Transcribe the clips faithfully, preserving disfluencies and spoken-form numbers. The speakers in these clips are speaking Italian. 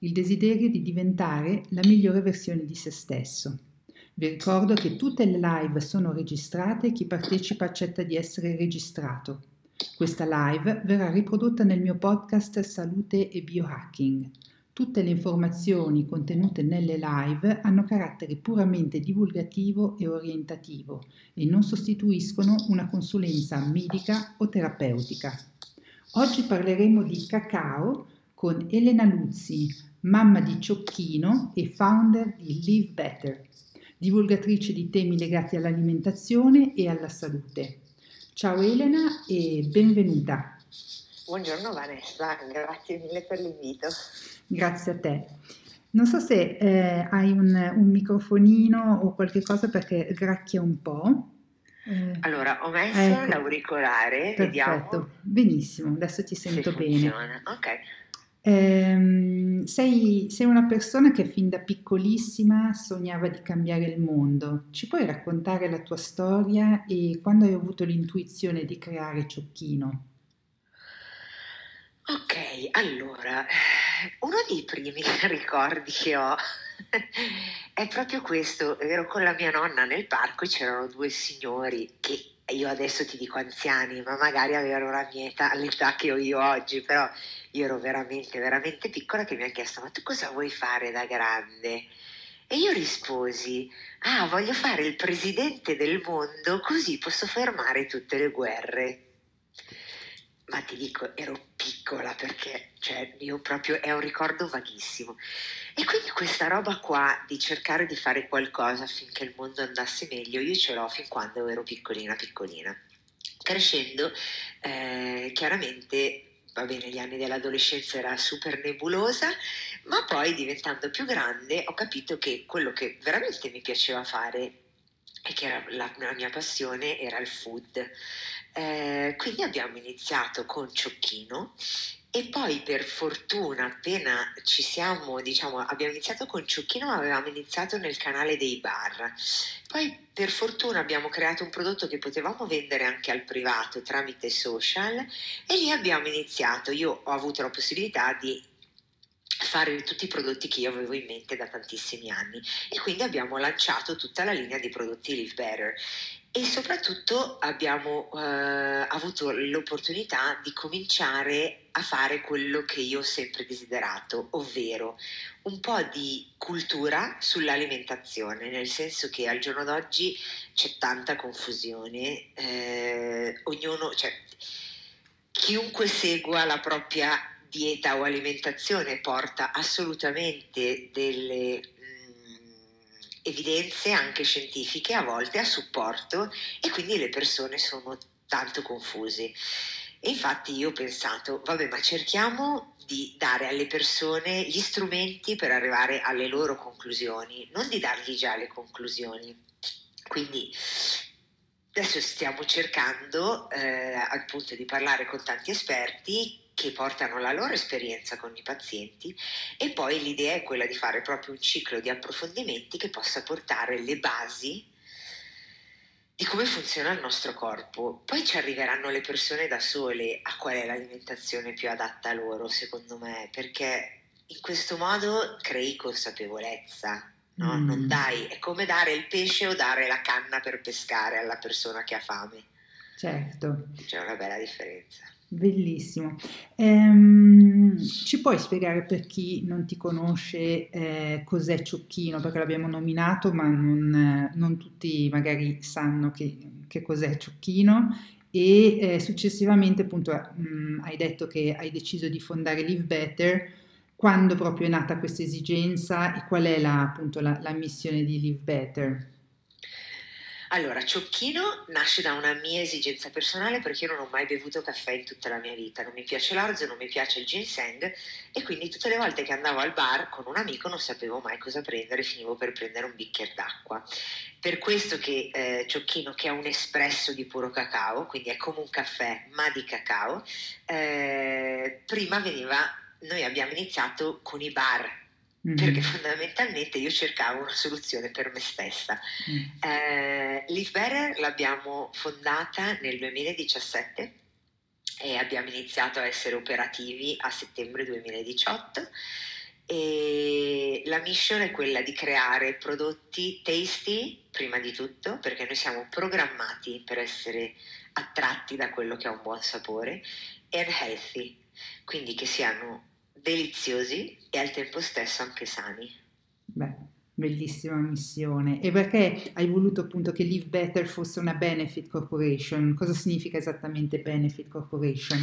il desiderio di diventare la migliore versione di se stesso. Vi ricordo che tutte le live sono registrate e chi partecipa accetta di essere registrato. Questa live verrà riprodotta nel mio podcast Salute e Biohacking. Tutte le informazioni contenute nelle live hanno carattere puramente divulgativo e orientativo e non sostituiscono una consulenza medica o terapeutica. Oggi parleremo di cacao con Elena Luzzi, mamma di Ciocchino e founder di Live Better, divulgatrice di temi legati all'alimentazione e alla salute. Ciao Elena e benvenuta. Buongiorno Vanessa, grazie mille per l'invito. Grazie a te. Non so se eh, hai un, un microfonino o qualche cosa perché gracchia un po'. Eh, allora, ho messo ecco. L'auricolare, perfetto. Vediamo. Benissimo, adesso ti sento bene. Ok. Eh, sei, sei una persona che fin da piccolissima sognava di cambiare il mondo. Ci puoi raccontare la tua storia e quando hai avuto l'intuizione di creare Ciocchino? Ok, allora, uno dei primi ricordi che ho è proprio questo. Ero con la mia nonna nel parco e c'erano due signori che io adesso ti dico anziani, ma magari avevano la mia età, l'età che ho io oggi, però io ero veramente, veramente piccola, che mi ha chiesto: ma tu cosa vuoi fare da grande? E io risposi: ah, voglio fare il presidente del mondo così posso fermare tutte le guerre. Ma ti dico, ero piccola perché cioè, io proprio è un ricordo vaghissimo. E quindi questa roba qua di cercare di fare qualcosa affinché il mondo andasse meglio, io ce l'ho fin quando ero piccolina, piccolina. Crescendo, eh, chiaramente, va bene, gli anni dell'adolescenza era super nebulosa, ma poi diventando più grande ho capito che quello che veramente mi piaceva fare e che era la, la mia passione era il food. Eh, quindi abbiamo iniziato con Ciocchino e poi per fortuna appena ci siamo, diciamo, abbiamo iniziato con Ciocchino, ma avevamo iniziato nel canale dei bar. Poi per fortuna abbiamo creato un prodotto che potevamo vendere anche al privato tramite social e lì abbiamo iniziato. Io ho avuto la possibilità di fare tutti i prodotti che io avevo in mente da tantissimi anni e quindi abbiamo lanciato tutta la linea di prodotti Live Better e soprattutto abbiamo eh, avuto l'opportunità di cominciare a fare quello che io ho sempre desiderato, ovvero un po' di cultura sull'alimentazione, nel senso che al giorno d'oggi c'è tanta confusione, eh, ognuno, cioè, chiunque segua la propria dieta o alimentazione porta assolutamente delle mh, evidenze anche scientifiche a volte a supporto e quindi le persone sono tanto confuse. E infatti io ho pensato, vabbè, ma cerchiamo di dare alle persone gli strumenti per arrivare alle loro conclusioni, non di dargli già le conclusioni. Quindi adesso stiamo cercando eh, al punto di parlare con tanti esperti che portano la loro esperienza con i pazienti e poi l'idea è quella di fare proprio un ciclo di approfondimenti che possa portare le basi di come funziona il nostro corpo. Poi ci arriveranno le persone da sole a qual è l'alimentazione più adatta a loro, secondo me, perché in questo modo crei consapevolezza. No? Mm. Non dai, è come dare il pesce o dare la canna per pescare alla persona che ha fame. Certo. C'è una bella differenza. Bellissimo. Ehm, ci puoi spiegare per chi non ti conosce eh, cos'è Ciocchino? Perché l'abbiamo nominato, ma non, non tutti magari sanno che, che cos'è Ciocchino. E eh, successivamente, appunto, mh, hai detto che hai deciso di fondare Live Better. Quando proprio è nata questa esigenza e qual è la, appunto la, la missione di Live Better? Allora, Ciocchino nasce da una mia esigenza personale, perché io non ho mai bevuto caffè in tutta la mia vita, non mi piace l'arzo, non mi piace il ginseng, e quindi tutte le volte che andavo al bar con un amico non sapevo mai cosa prendere, finivo per prendere un bicchiere d'acqua. Per questo che eh, Ciocchino, che è un espresso di puro cacao, quindi è come un caffè ma di cacao, eh, prima veniva, noi abbiamo iniziato con i bar, perché fondamentalmente io cercavo una soluzione per me stessa. Eh, Live Better l'abbiamo fondata nel duemiladiciassette e abbiamo iniziato a essere operativi a settembre duemiladiciotto, e la mission è quella di creare prodotti tasty prima di tutto, perché noi siamo programmati per essere attratti da quello che ha un buon sapore, and healthy, quindi che siano deliziosi e al tempo stesso anche sani. Beh, bellissima missione. E perché hai voluto appunto che Live Better fosse una benefit corporation? Cosa significa esattamente benefit corporation?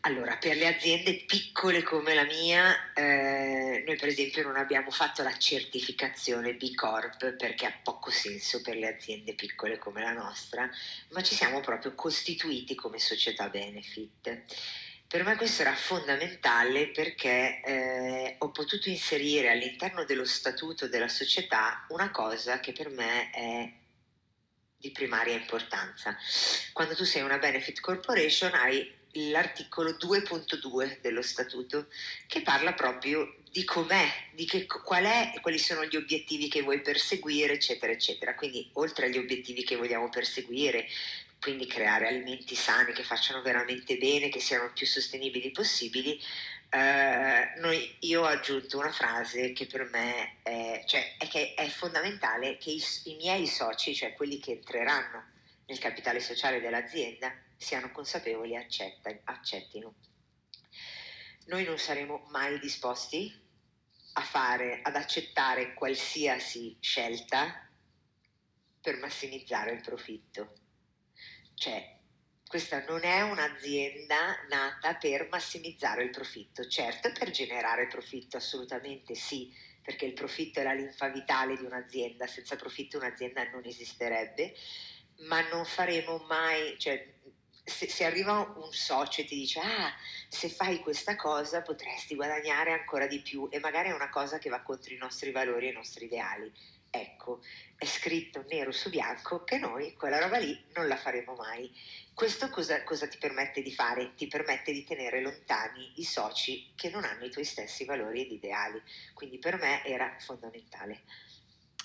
Allora, per le aziende piccole come la mia, eh, noi per esempio non abbiamo fatto la certificazione B Corp perché ha poco senso per le aziende piccole come la nostra, ma ci siamo proprio costituiti come società benefit. Per me questo era fondamentale, perché eh, ho potuto inserire all'interno dello statuto della società una cosa che per me è di primaria importanza. Quando tu sei una benefit corporation hai l'articolo due punto due dello statuto che parla proprio di com'è, di che, qual è, quali sono gli obiettivi che vuoi perseguire, eccetera, eccetera. Quindi oltre agli obiettivi che vogliamo perseguire, quindi creare alimenti sani che facciano veramente bene, che siano il più sostenibili possibili, eh, noi, io ho aggiunto una frase che per me è, cioè, è, che è fondamentale, che i, i miei soci, cioè quelli che entreranno nel capitale sociale dell'azienda, siano consapevoli e accettano, accettino. Noi non saremo mai disposti a fare, ad accettare qualsiasi scelta per massimizzare il profitto. Cioè, questa non è un'azienda nata per massimizzare il profitto, certo per generare profitto, assolutamente sì, perché il profitto è la linfa vitale di un'azienda, senza profitto un'azienda non esisterebbe, ma non faremo mai, cioè, se, se arriva un socio e ti dice ah, se fai questa cosa potresti guadagnare ancora di più, e magari è una cosa che va contro i nostri valori e i nostri ideali, ecco, è scritto nero su bianco che noi quella roba lì non la faremo mai. Questo cosa, cosa ti permette di fare? Ti permette di tenere lontani i soci che non hanno i tuoi stessi valori ed ideali, quindi per me era fondamentale.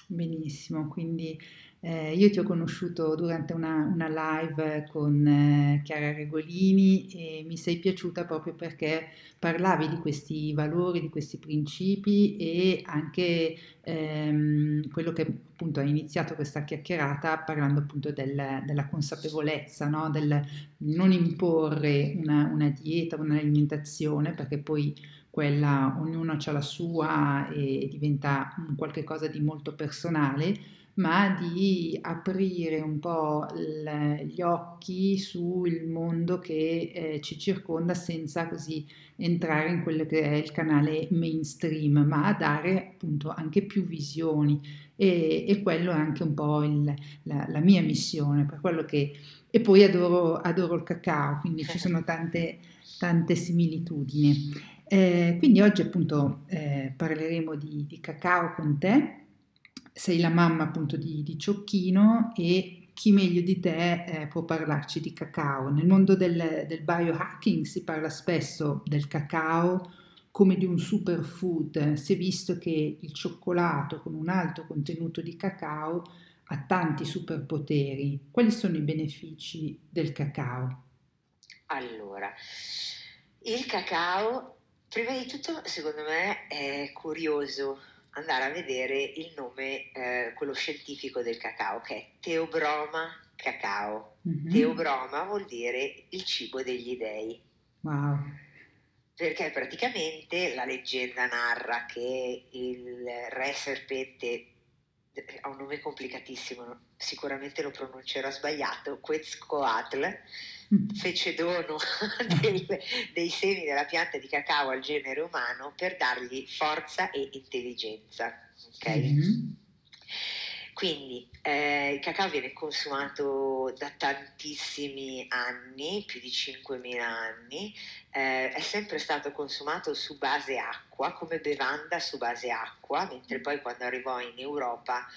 Benissimo, quindi eh, io ti ho conosciuto durante una, una live con eh, Chiara Regolini e mi sei piaciuta proprio perché parlavi di questi valori, di questi principi, e anche ehm, quello che appunto hai iniziato questa chiacchierata parlando appunto del, della consapevolezza, no? Del non imporre una, una dieta, un'alimentazione, perché poi quella ognuno ha la sua e diventa qualcosa di molto personale, ma di aprire un po' gli occhi sul mondo che eh, ci circonda, senza così entrare in quello che è il canale mainstream, ma dare appunto anche più visioni, e, e quello è anche un po' il, la, la mia missione, per quello che... E poi adoro, adoro il cacao, quindi ci sono tante, tante similitudini. Eh, quindi oggi appunto eh, parleremo di, di cacao con te. Sei la mamma appunto di, di Ciocchino, e chi meglio di te eh, può parlarci di cacao? Nel mondo del, del biohacking si parla spesso del cacao come di un superfood. Si è visto che il cioccolato con un alto contenuto di cacao ha tanti superpoteri. Quali sono i benefici del cacao? Allora, il cacao... Prima di tutto, secondo me, è curioso andare a vedere il nome, eh, quello scientifico del cacao, che è Theobroma cacao. Mm-hmm. Theobroma vuol dire il cibo degli dei. Wow. Perché praticamente la leggenda narra che il re serpente, ha un nome complicatissimo, sicuramente lo pronuncerò sbagliato, Quetzalcoatl, fece dono del, dei semi della pianta di cacao al genere umano per dargli forza e intelligenza. Okay? Mm-hmm. Quindi eh, il cacao viene consumato da tantissimi anni, più di cinquemila anni, eh, è sempre stato consumato su base acqua, come bevanda su base acqua, mentre poi quando arrivò in Europa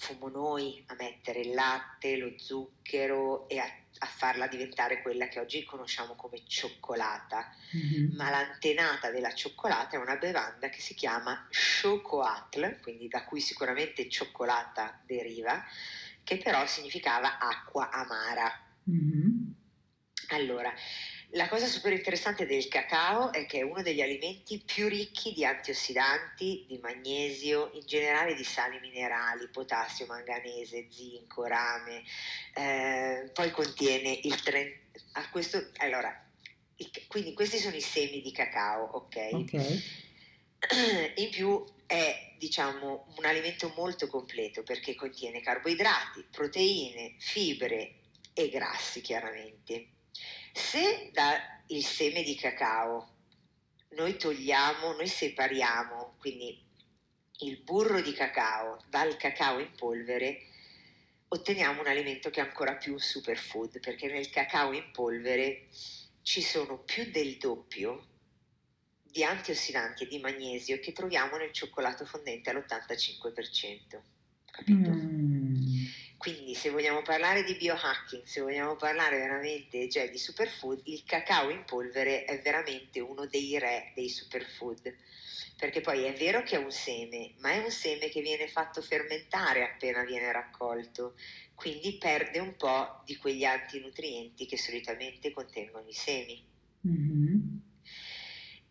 fummo noi a mettere il latte, lo zucchero e a, a farla diventare quella che oggi conosciamo come cioccolata. Mm-hmm. Ma l'antenata della cioccolata è una bevanda che si chiama xocolatl, quindi da cui sicuramente cioccolata deriva, che però significava acqua amara. Mm-hmm. Allora, la cosa super interessante del cacao è che è uno degli alimenti più ricchi di antiossidanti, di magnesio, in generale di sali minerali, potassio, manganese, zinco, rame, eh, poi contiene il trentadue percento. Ah, questo, allora, il, quindi questi sono i semi di cacao, ok? Ok. In più è, diciamo, un alimento molto completo perché contiene carboidrati, proteine, fibre e grassi chiaramente. Se dal seme di cacao noi togliamo, noi separiamo quindi il burro di cacao dal cacao in polvere, otteniamo un alimento che è ancora più un superfood, perché nel cacao in polvere ci sono più del doppio di antiossidanti e di magnesio che troviamo nel cioccolato fondente all'ottantacinque percento, capito? Mm. Quindi se vogliamo parlare di biohacking, se vogliamo parlare veramente, cioè, di superfood, il cacao in polvere è veramente uno dei re dei superfood, perché poi è vero che è un seme, ma è un seme che viene fatto fermentare appena viene raccolto, quindi perde un po' di quegli antinutrienti che solitamente contengono i semi. Mm-hmm.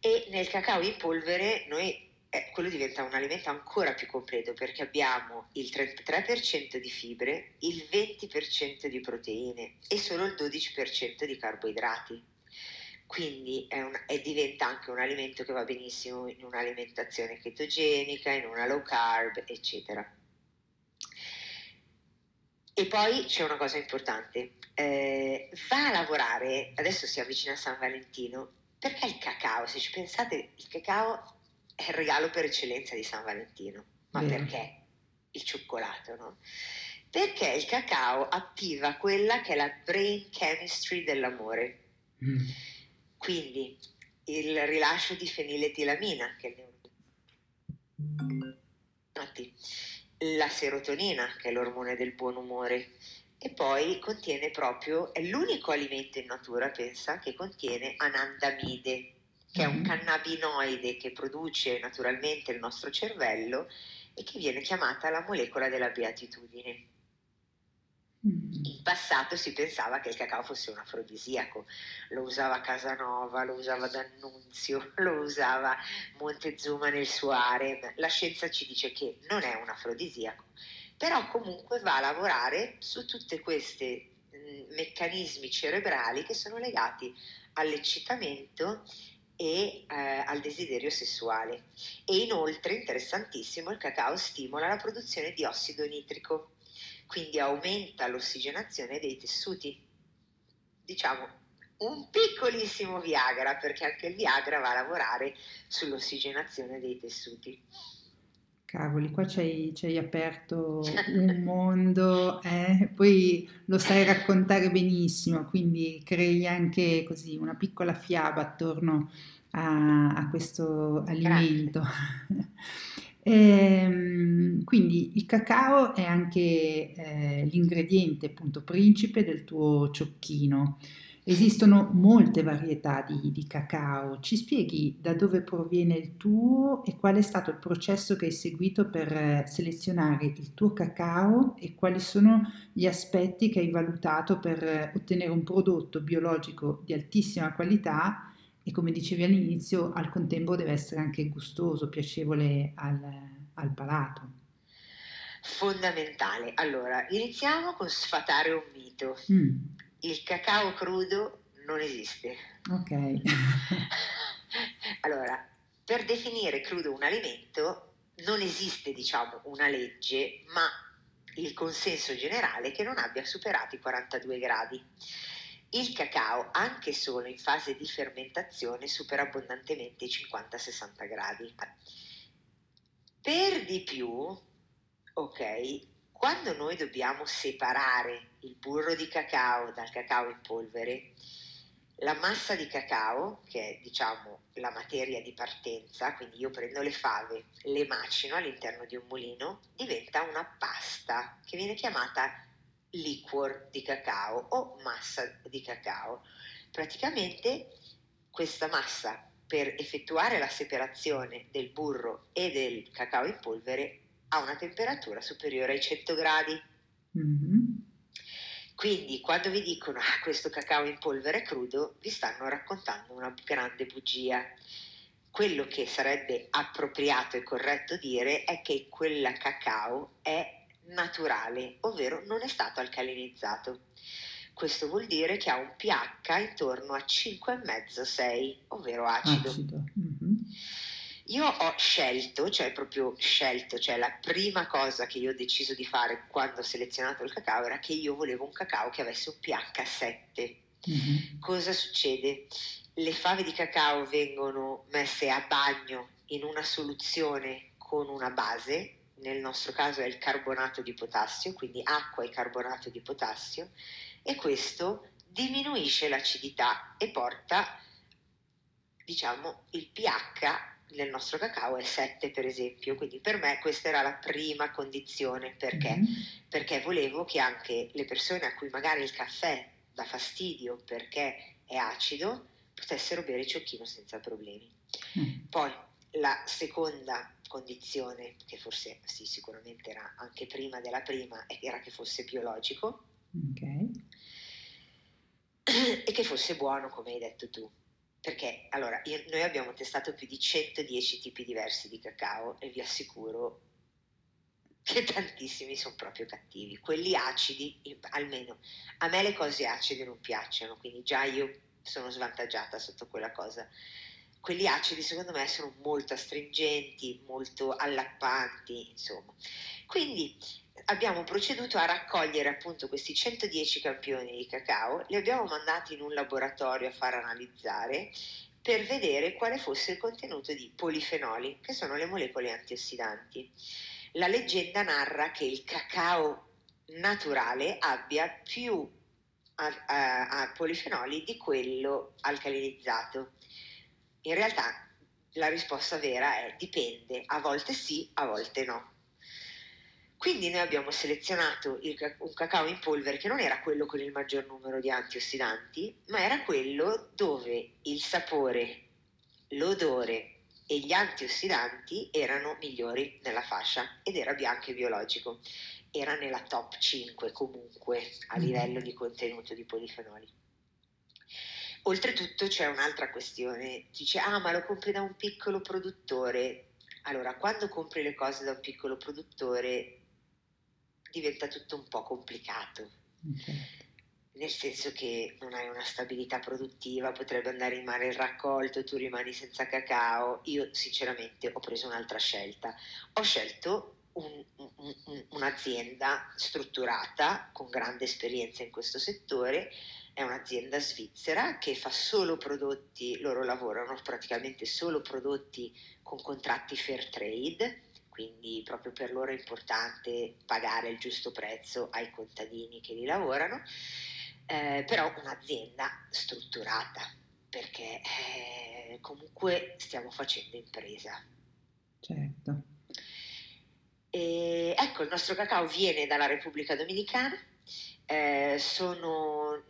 E nel cacao in polvere noi... Eh, quello diventa un alimento ancora più completo perché abbiamo il trentatré percento di fibre, il venti percento di proteine e solo il dodici percento di carboidrati. Quindi è un, è diventa anche un alimento che va benissimo in un'alimentazione chetogenica, in una low carb, eccetera. E poi c'è una cosa importante, eh, va a lavorare, adesso si avvicina a San Valentino, perché il cacao, se ci pensate, il cacao è il regalo per eccellenza di San Valentino. Ma yeah. Perché il cioccolato, no? Perché il cacao attiva quella che è la brain chemistry dell'amore. Mm. Quindi il rilascio di feniletilamina, che è il... la serotonina, che è l'ormone del buon umore, e poi contiene proprio, è l'unico alimento in natura, pensa, che contiene anandamide, che è un cannabinoide che produce naturalmente il nostro cervello e che viene chiamata la molecola della beatitudine. In passato si pensava che il cacao fosse un afrodisiaco, lo usava Casanova, lo usava D'Annunzio, lo usava Montezuma nel suo harem. La scienza ci dice che non è un afrodisiaco, però comunque va a lavorare su tutti questi meccanismi cerebrali che sono legati all'eccitamento e eh, al desiderio sessuale. E inoltre, interessantissimo, il cacao stimola la produzione di ossido nitrico, quindi aumenta l'ossigenazione dei tessuti, diciamo un piccolissimo Viagra, perché anche il Viagra va a lavorare sull'ossigenazione dei tessuti. Cavoli, qua ci hai aperto un mondo, eh? Poi lo sai raccontare benissimo, quindi crei anche così una piccola fiaba attorno a, a questo alimento. E, quindi il cacao è anche eh, l'ingrediente appunto principe del tuo ciocchino. Esistono molte varietà di, di cacao, ci spieghi da dove proviene il tuo e qual è stato il processo che hai seguito per selezionare il tuo cacao e quali sono gli aspetti che hai valutato per ottenere un prodotto biologico di altissima qualità e, come dicevi all'inizio, al contempo deve essere anche gustoso, piacevole al, al palato. Fondamentale. Allora, iniziamo con sfatare un mito. Mm. Il cacao crudo non esiste. Ok. Allora, per definire crudo un alimento non esiste, diciamo, una legge, ma il consenso generale è che non abbia superato i quarantadue gradi. Il cacao, anche solo in fase di fermentazione, supera abbondantemente i cinquanta sessanta gradi. Per di più, ok, Quando noi dobbiamo separare il burro di cacao dal cacao in polvere, la massa di cacao, che è diciamo la materia di partenza, quindi io prendo le fave, le macino all'interno di un mulino, diventa una pasta che viene chiamata liquor di cacao o massa di cacao. Praticamente questa massa, per effettuare la separazione del burro e del cacao in polvere, ha una temperatura superiore ai cento gradi. Mm-hmm. Quindi quando vi dicono ah, questo cacao in polvere è crudo, vi stanno raccontando una grande bugia. Quello che sarebbe appropriato e corretto dire è che quel cacao è naturale, ovvero non è stato alcalinizzato. Questo vuol dire che ha un pH intorno a cinque virgola cinque sei, ovvero acido. acido. Mm-hmm. Io ho scelto, cioè proprio scelto, cioè la prima cosa che io ho deciso di fare quando ho selezionato il cacao era che io volevo un cacao che avesse un pH sette. Mm-hmm. Cosa succede? Le fave di cacao vengono messe a bagno in una soluzione con una base, nel nostro caso è il carbonato di potassio, quindi acqua e carbonato di potassio, e questo diminuisce l'acidità e porta, diciamo, il pH nel nostro cacao è sette, per esempio. Quindi per me questa era la prima condizione. Perché? Mm-hmm. Perché volevo che anche le persone a cui magari il caffè dà fastidio perché è acido potessero bere ciocchino senza problemi. Mm. Poi la seconda condizione, che forse sì, sicuramente era anche prima della prima, era che fosse biologico. Okay. E che fosse buono, come hai detto tu. Perché allora io, noi abbiamo testato più di centodieci tipi diversi di cacao e vi assicuro che tantissimi sono proprio cattivi. Quelli acidi, almeno a me le cose acide non piacciono, quindi già io sono svantaggiata sotto quella cosa. Quelli acidi secondo me sono molto astringenti, molto allappanti, insomma. Quindi abbiamo proceduto a raccogliere appunto questi centodieci campioni di cacao, li abbiamo mandati in un laboratorio a far analizzare per vedere quale fosse il contenuto di polifenoli, che sono le molecole antiossidanti. La leggenda narra che il cacao naturale abbia più a, a, a polifenoli di quello alcalinizzato. In realtà la risposta vera è dipende, a volte sì, a volte no. Quindi noi abbiamo selezionato il, un cacao in polvere che non era quello con il maggior numero di antiossidanti, ma era quello dove il sapore, l'odore e gli antiossidanti erano migliori nella fascia, ed era bianco e biologico. Era nella top cinque comunque a livello di contenuto di polifenoli. Oltretutto c'è un'altra questione, dice ah ma lo compri da un piccolo produttore. Allora, quando compri le cose da un piccolo produttore diventa tutto un po' complicato, okay. Nel senso che non hai una stabilità produttiva, potrebbe andare in mare il raccolto, tu rimani senza cacao. Io sinceramente ho preso un'altra scelta, ho scelto un, un, un, un'azienda strutturata con grande esperienza in questo settore. È un'azienda svizzera che fa solo prodotti, loro lavorano praticamente solo prodotti con contratti fair trade, quindi proprio per loro è importante pagare il giusto prezzo ai contadini che li lavorano, eh, però un'azienda strutturata, perché eh, comunque stiamo facendo impresa. Certo. E, ecco, il nostro cacao viene dalla Repubblica Dominicana, eh, sono...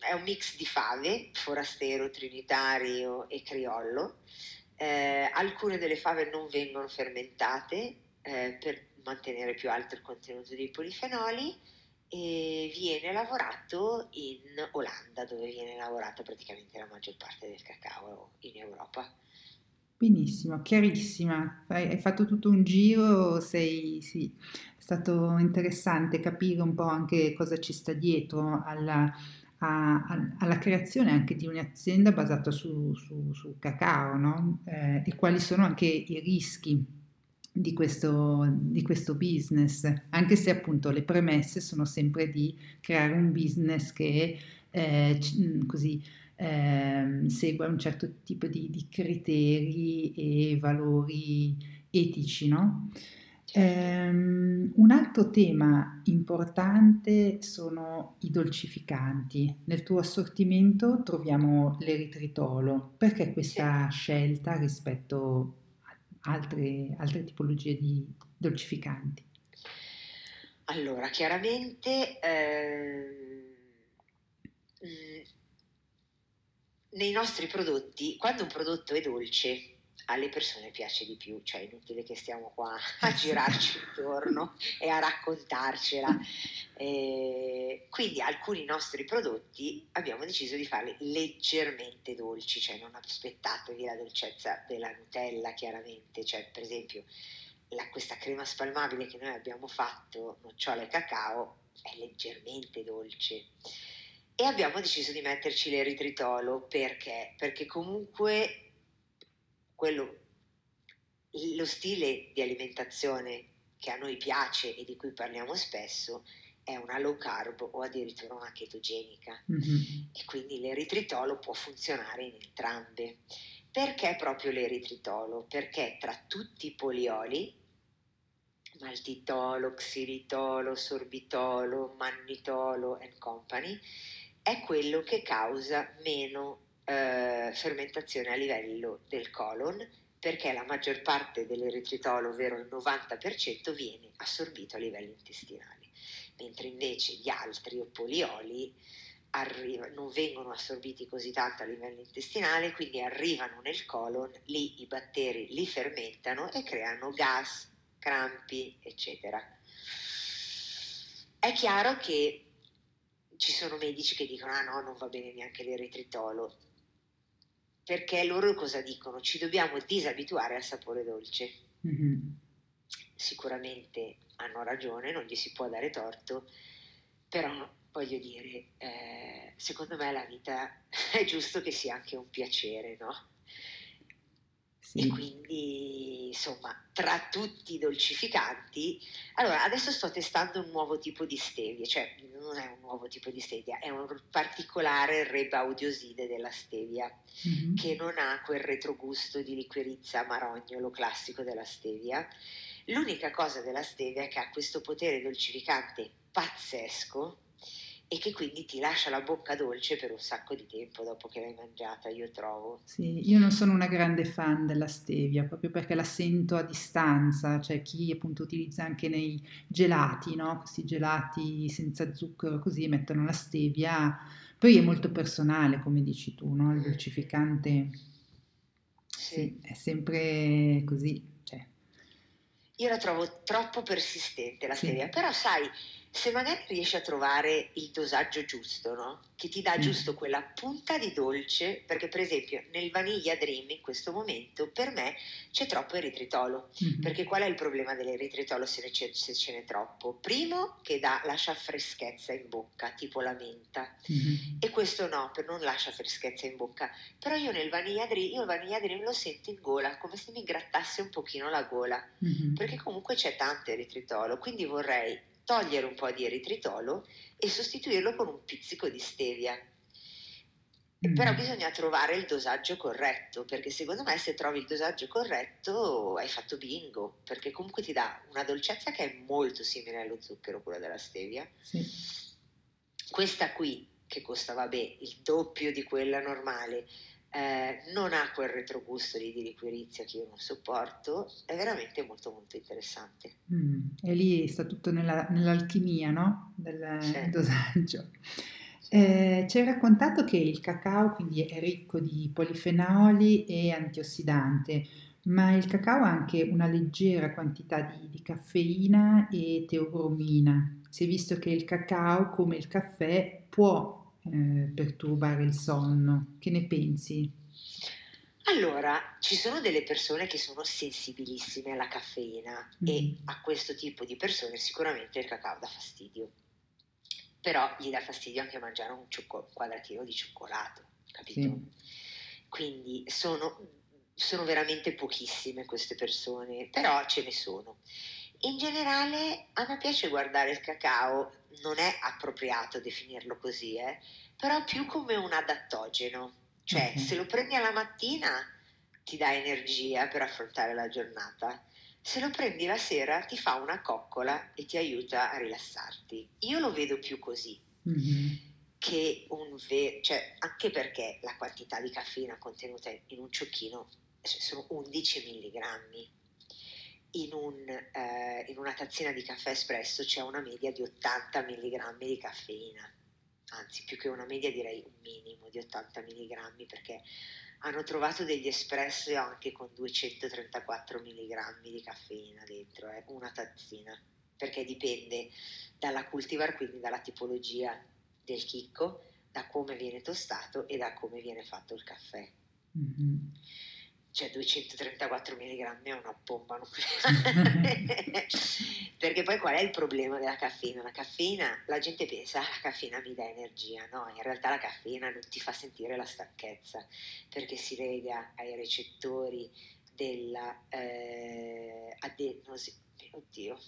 è un mix di fave, forastero, trinitario e criollo. Eh, alcune delle fave non vengono fermentate eh, per mantenere più alto il contenuto di polifenoli, e viene lavorato in Olanda, dove viene lavorata praticamente la maggior parte del cacao in Europa. Benissimo, chiarissima, hai fatto tutto un giro, sei, sì, è stato interessante capire un po' anche cosa ci sta dietro alla... alla creazione anche di un'azienda basata su, su, su cacao, no? Eh, e quali sono anche i rischi di questo, di questo business, anche se appunto le premesse sono sempre di creare un business che eh, così eh, segua un certo tipo di, di criteri e valori etici, no? Eh, un altro tema importante sono i dolcificanti. Nel tuo assortimento troviamo l'eritritolo. Perché questa scelta rispetto a altre, altre tipologie di dolcificanti? Allora, chiaramente eh, nei nostri prodotti, quando un prodotto è dolce, alle persone piace di più, cioè è inutile che stiamo qua a girarci intorno e a raccontarcela. Eh, quindi alcuni nostri prodotti abbiamo deciso di farli leggermente dolci, cioè non aspettatevi la dolcezza della Nutella, chiaramente, cioè per esempio la, questa crema spalmabile che noi abbiamo fatto, nocciola e cacao, è leggermente dolce. E abbiamo deciso di metterci l'eritritolo perché? Perché comunque quello, lo stile di alimentazione che a noi piace e di cui parliamo spesso è una low carb o addirittura una chetogenica, mm-hmm. e quindi l'eritritolo può funzionare in entrambe. Perché proprio l'eritritolo? Perché tra tutti i polioli, maltitolo, xilitolo, sorbitolo, mannitolo and company, è quello che causa meno Uh, fermentazione a livello del colon, perché la maggior parte dell'eritritolo, ovvero il novanta per cento, viene assorbito a livello intestinale, mentre invece gli altri o polioli arriva, non vengono assorbiti così tanto a livello intestinale, quindi arrivano nel colon, lì i batteri li fermentano e creano gas, crampi, eccetera. È chiaro che ci sono medici che dicono ah no, non va bene neanche l'eritritolo, perché loro cosa dicono? Ci dobbiamo disabituare al sapore dolce. Mm-hmm. Sicuramente hanno ragione, non gli si può dare torto, però voglio dire, eh, secondo me la vita è giusto che sia anche un piacere, no? Sì. E quindi, insomma, tra tutti i dolcificanti, allora adesso sto testando un nuovo tipo di stevia, cioè non è un nuovo tipo di stevia, è un particolare rebaudioside della stevia, mm-hmm. che non ha quel retrogusto di liquirizia amarognolo classico della stevia. L'unica cosa della stevia è che ha questo potere dolcificante pazzesco e che quindi ti lascia la bocca dolce per un sacco di tempo dopo che l'hai mangiata, io trovo. Sì, io non sono una grande fan della stevia, proprio perché la sento a distanza, cioè chi appunto utilizza anche nei gelati, no? Questi gelati senza zucchero, così mettono la stevia, poi è molto personale, come dici tu, no? Il dolcificante, sì. Sì, è sempre così, cioè. Io la trovo troppo persistente la stevia, sì. Però sai, se magari riesci a trovare il dosaggio giusto, no? Che ti dà giusto quella punta di dolce, perché per esempio nel Vanilla Dream in questo momento per me c'è troppo eritritolo, mm-hmm. perché qual è il problema dell'eritritolo se, ne c'è, se ce n'è troppo? Primo, che dà, lascia freschezza in bocca, tipo la menta, mm-hmm. e questo no, per non lascia freschezza in bocca, però io nel Vanilla Dream, io il Vanilla Dream lo sento in gola, come se mi grattasse un pochino la gola, mm-hmm. perché comunque c'è tanto eritritolo, quindi vorrei togliere un po' di eritritolo e sostituirlo con un pizzico di stevia. Mm. Però bisogna trovare il dosaggio corretto, perché secondo me se trovi il dosaggio corretto hai fatto bingo, perché comunque ti dà una dolcezza che è molto simile allo zucchero, quella della stevia. Sì. Questa qui, che costa, vabbè, il doppio di quella normale, eh, non ha quel retrogusto lì di liquirizia che io non sopporto, è veramente molto molto interessante. Mm, e lì sta tutto nella, nell'alchimia, no? Del sì. dosaggio. Sì. Eh, ci hai raccontato che il cacao quindi è ricco di polifenoli e antiossidante, ma il cacao ha anche una leggera quantità di, di caffeina e teobromina. Si è visto che il cacao, come il caffè, può Eh, perturbare il sonno. Che ne pensi? Allora, ci sono delle persone che sono sensibilissime alla caffeina, mm. e a questo tipo di persone sicuramente il cacao dà fastidio, però gli dà fastidio anche mangiare un, cioccol- un quadratino di cioccolato, capito? Sì. Quindi sono, sono veramente pochissime queste persone, però ce ne sono. In generale a me piace guardare il cacao, non è appropriato definirlo così, eh? Però più come un adattogeno, cioè okay. se lo prendi alla mattina ti dà energia per affrontare la giornata, Se lo prendi la sera ti fa una coccola e ti aiuta a rilassarti. Io lo vedo più così mm-hmm. che un vero, cioè, anche perché la quantità di caffeina contenuta in un ciocchino, cioè, sono undici milligrammi. In, un, eh, in una tazzina di caffè espresso c'è una media di ottanta milligrammi di caffeina. Anzi, più che una media direi un minimo di ottanta milligrammi, perché hanno trovato degli espresso anche con duecentotrentaquattro milligrammi di caffeina dentro, eh, una tazzina, perché dipende dalla cultivar, quindi dalla tipologia del chicco, da come viene tostato e da come viene fatto il caffè. Mm-hmm. Cioè duecentotrentaquattro milligrammi è una bomba nucleare. Perché poi qual è il problema della caffeina? La caffeina, la gente pensa, la caffeina mi dà energia, no? In realtà la caffeina non ti fa sentire la stanchezza, perché si lega ai recettori della eh, adenosi- oddio,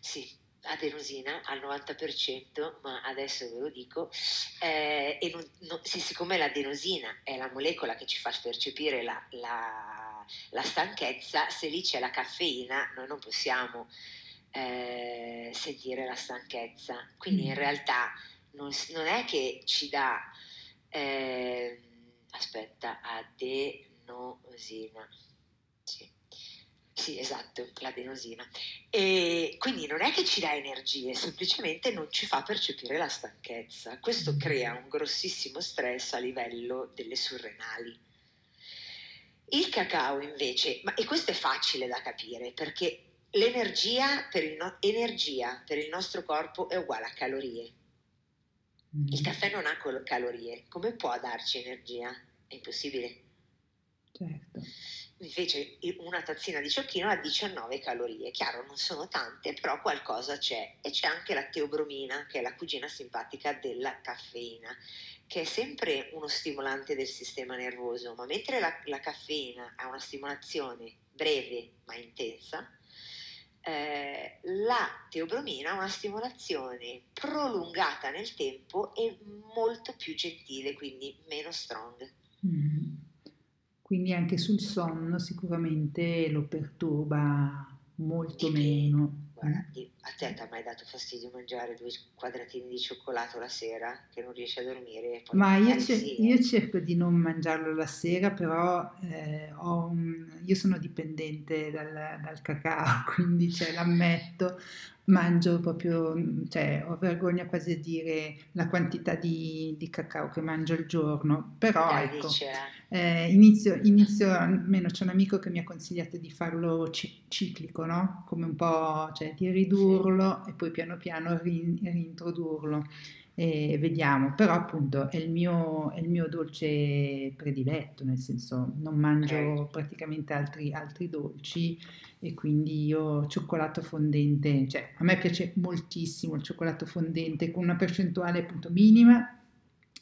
sì, adenosina al novanta per cento, ma adesso ve lo dico, eh, e non, non, sì, siccome l'adenosina è la molecola che ci fa percepire la, la, la stanchezza, se lì c'è la caffeina noi non possiamo eh, sentire la stanchezza, quindi in realtà non, non è che ci dà eh, aspetta, adenosina, sì. Sì, esatto, l'adenosina. E quindi non è che ci dà energie, semplicemente non ci fa percepire la stanchezza. Questo crea un grossissimo stress a livello delle surrenali. Il cacao invece, ma, e questo è facile da capire, perché l'energia per il, no- energia per il nostro corpo è uguale a calorie. Il caffè non ha col- calorie, come può darci energia? È impossibile. Certo. Invece una tazzina di ciocchino ha diciannove calorie, chiaro non sono tante, però qualcosa c'è, e c'è anche la teobromina, che è la cugina simpatica della caffeina, che è sempre uno stimolante del sistema nervoso, ma mentre la, la caffeina ha una stimolazione breve ma intensa, eh, la teobromina ha una stimolazione prolungata nel tempo e molto più gentile, quindi meno strong. Mm. Quindi anche sul sonno sicuramente lo perturba molto meno. Guarda, a te ti ha mai dato fastidio mangiare due quadratini di cioccolato la sera che non riesci a dormire? Poi Ma io, cer- io cerco di non mangiarlo la sera, però eh, ho un, io sono dipendente dal, dal cacao, quindi cioè, l'ammetto, mangio proprio, cioè ho vergogna quasi a dire la quantità di, di cacao che mangio al giorno, però Dai, ecco, eh, inizio, inizio almeno c'è un amico che mi ha consigliato di farlo ci, ciclico, no? Come un po', cioè di ridurlo sì. e poi piano piano ri, reintrodurlo, e vediamo, però appunto è il mio, è il mio dolce prediletto, nel senso non mangio okay. praticamente altri, altri dolci, e quindi io cioccolato fondente, cioè a me piace moltissimo il cioccolato fondente con una percentuale appunto minima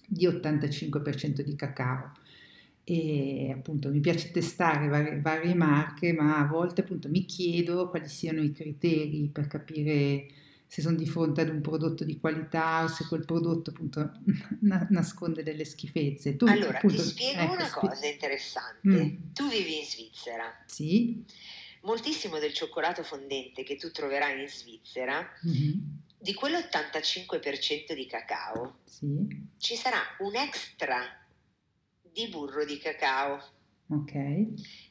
di ottantacinque per cento di cacao, e appunto mi piace testare varie, varie marche, ma a volte appunto mi chiedo quali siano i criteri per capire se sono di fronte ad un prodotto di qualità o se quel prodotto appunto n- nasconde delle schifezze. Tu, allora appunto, ti spiego ecco, una spi- cosa interessante. Mm. Tu vivi in Svizzera. Sì. Moltissimo del cioccolato fondente che tu troverai in Svizzera, mm-hmm. di quell'ottantacinque per cento di cacao, sì. ci sarà un extra di burro di cacao. Ok.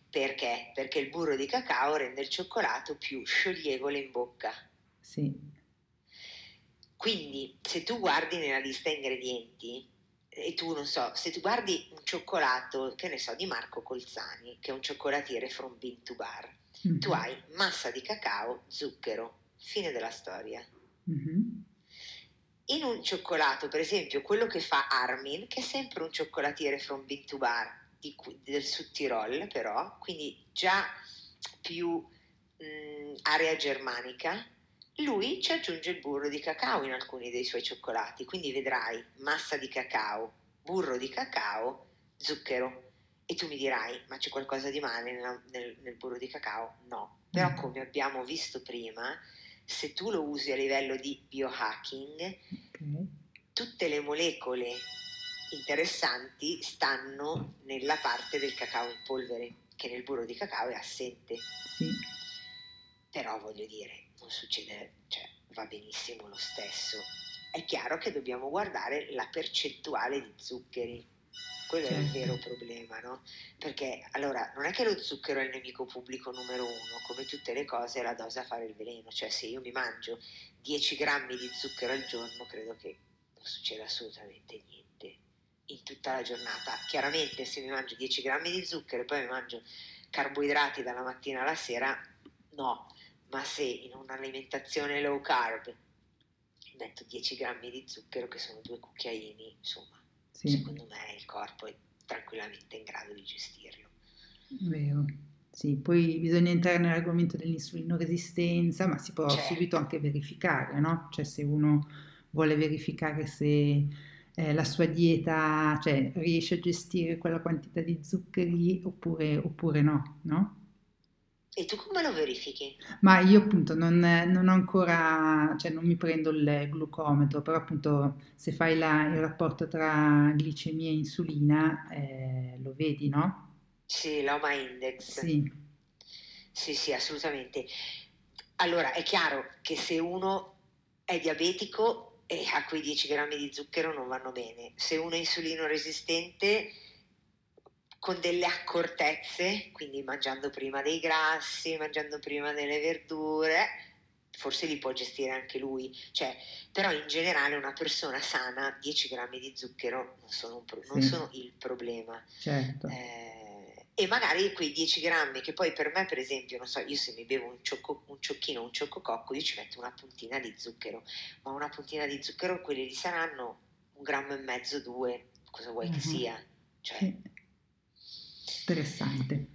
Perché? Perché il burro di cacao rende il cioccolato più scioglievole in bocca. Sì. Quindi se tu guardi nella lista ingredienti, e tu non so, se tu guardi un cioccolato, che ne so, di Marco Colzani, che è un cioccolatiere from bean to bar, mm-hmm. tu hai massa di cacao, zucchero, fine della storia. Mm-hmm. In un cioccolato, per esempio, quello che fa Armin, che è sempre un cioccolatiere from bean to bar di, del Sud Tirol però, quindi già più mh, area germanica, lui ci aggiunge il burro di cacao in alcuni dei suoi cioccolati, quindi vedrai massa di cacao, burro di cacao, zucchero, e tu mi dirai, ma c'è qualcosa di male nel, nel, nel burro di cacao? No, però come abbiamo visto prima, se tu lo usi a livello di biohacking, okay. tutte le molecole interessanti stanno nella parte del cacao in polvere, che nel burro di cacao è assente. Sì. però voglio dire, non succede, cioè va benissimo lo stesso. È chiaro che dobbiamo guardare la percentuale di zuccheri, quello è il vero problema, no? Perché allora non è che lo zucchero è il nemico pubblico numero uno, come tutte le cose la dose a fare il veleno, cioè se io mi mangio dieci grammi di zucchero al giorno credo che non succeda assolutamente niente in tutta la giornata. Chiaramente se mi mangio dieci grammi di zucchero e poi mi mangio carboidrati dalla mattina alla sera, no, ma se in un'alimentazione low carb metto dieci grammi di zucchero, che sono due cucchiaini, insomma, sì, secondo me il corpo è tranquillamente in grado di gestirlo. Vero, sì, poi bisogna entrare nell'argomento dell'insulino resistenza, ma si può certo. subito anche verificare, no? Cioè se uno vuole verificare se eh, la sua dieta, cioè riesce a gestire quella quantità di zuccheri oppure, oppure no, no? E tu come lo verifichi? Ma io appunto non, non ho ancora, cioè non mi prendo il glucometro, però appunto se fai la, il rapporto tra glicemia e insulina eh, lo vedi, no? Sì, l'O M A Index. Sì. Sì, sì, assolutamente. Allora è chiaro che se uno è diabetico eh, a quei dieci grammi di zucchero non vanno bene, se uno è insulino resistente con delle accortezze, quindi mangiando prima dei grassi, mangiando prima delle verdure, forse li può gestire anche lui, cioè, però in generale una persona sana, dieci grammi di zucchero non sono, un pro- sì. non sono il problema. Certo. Eh, e magari quei dieci grammi, che poi per me per esempio, non so, io se mi bevo un, ciocco, un ciocchino, un ciocco-cocco, io ci metto una puntina di zucchero, ma una puntina di zucchero, quelli lì saranno un grammo e mezzo, due, cosa vuoi uh-huh. che sia, cioè... Sì. Interessante.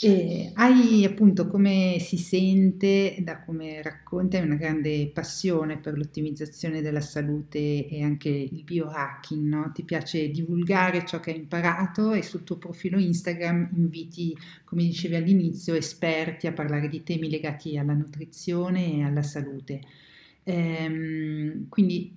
E hai appunto, come si sente da come racconti, una grande passione per l'ottimizzazione della salute e anche il biohacking, no? Ti piace divulgare ciò che hai imparato e sul tuo profilo Instagram inviti, come dicevi all'inizio, esperti a parlare di temi legati alla nutrizione e alla salute. Ehm, quindi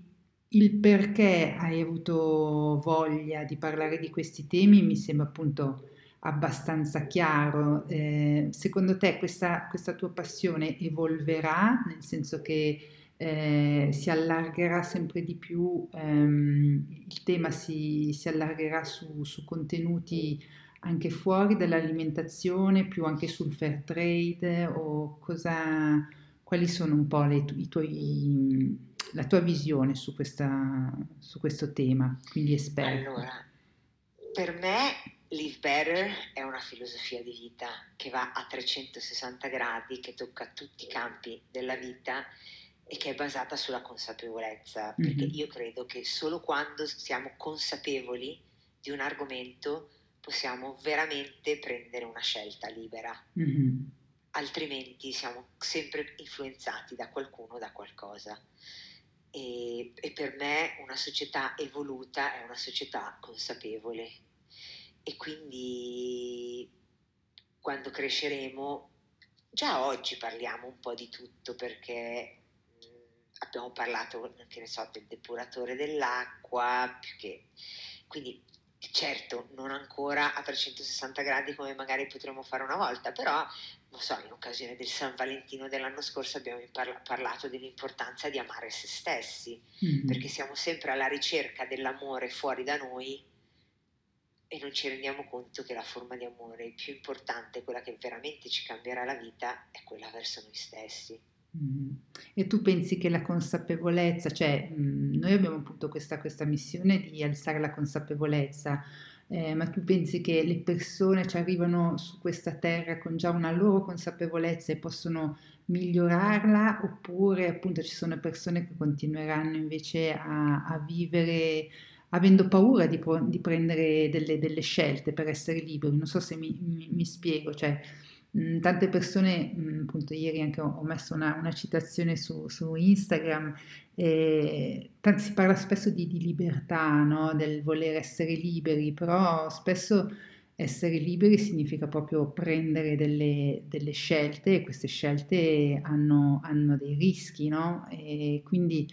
il perché hai avuto voglia di parlare di questi temi mi sembra appunto abbastanza chiaro. Eh, secondo te questa, questa tua passione evolverà, nel senso che eh, si allargherà sempre di più, ehm, il tema si, si allargherà su, su contenuti anche fuori dall'alimentazione, più anche sul fair trade, o cosa, quali sono un po' le, i tuoi, la tua visione su, questa, su questo tema, quindi esperto. Allora, per me Live Better è una filosofia di vita che va a trecentosessanta gradi, che tocca tutti i campi della vita e che è basata sulla consapevolezza, mm-hmm. perché io credo che solo quando siamo consapevoli di un argomento possiamo veramente prendere una scelta libera, mm-hmm. altrimenti siamo sempre influenzati da qualcuno o da qualcosa. E, e per me una società evoluta è una società consapevole. E quindi quando cresceremo, già oggi parliamo un po' di tutto, perché mh, abbiamo parlato, che ne so, del depuratore dell'acqua, più che, quindi certo non ancora a trecentosessanta gradi come magari potremmo fare una volta, però non so, in occasione del San Valentino dell'anno scorso abbiamo parla- parlato dell'importanza di amare se stessi, mm-hmm. perché siamo sempre alla ricerca dell'amore fuori da noi e non ci rendiamo conto che la forma di amore più importante, quella che veramente ci cambierà la vita, è quella verso noi stessi. Mm. E tu pensi che la consapevolezza, cioè mh, noi abbiamo appunto questa, questa missione di alzare la consapevolezza, eh, ma tu pensi che le persone ci arrivano su questa terra con già una loro consapevolezza e possono migliorarla, oppure appunto ci sono persone che continueranno invece a, a vivere avendo paura di, pro- di prendere delle, delle scelte per essere liberi? Non so se mi, mi, mi spiego, cioè mh, tante persone, mh, appunto ieri anche ho, ho messo una, una citazione su, su Instagram, eh, t- si parla spesso di, di libertà, no? Del voler essere liberi, però spesso essere liberi significa proprio prendere delle, delle scelte, e queste scelte hanno, hanno dei rischi, no? E quindi...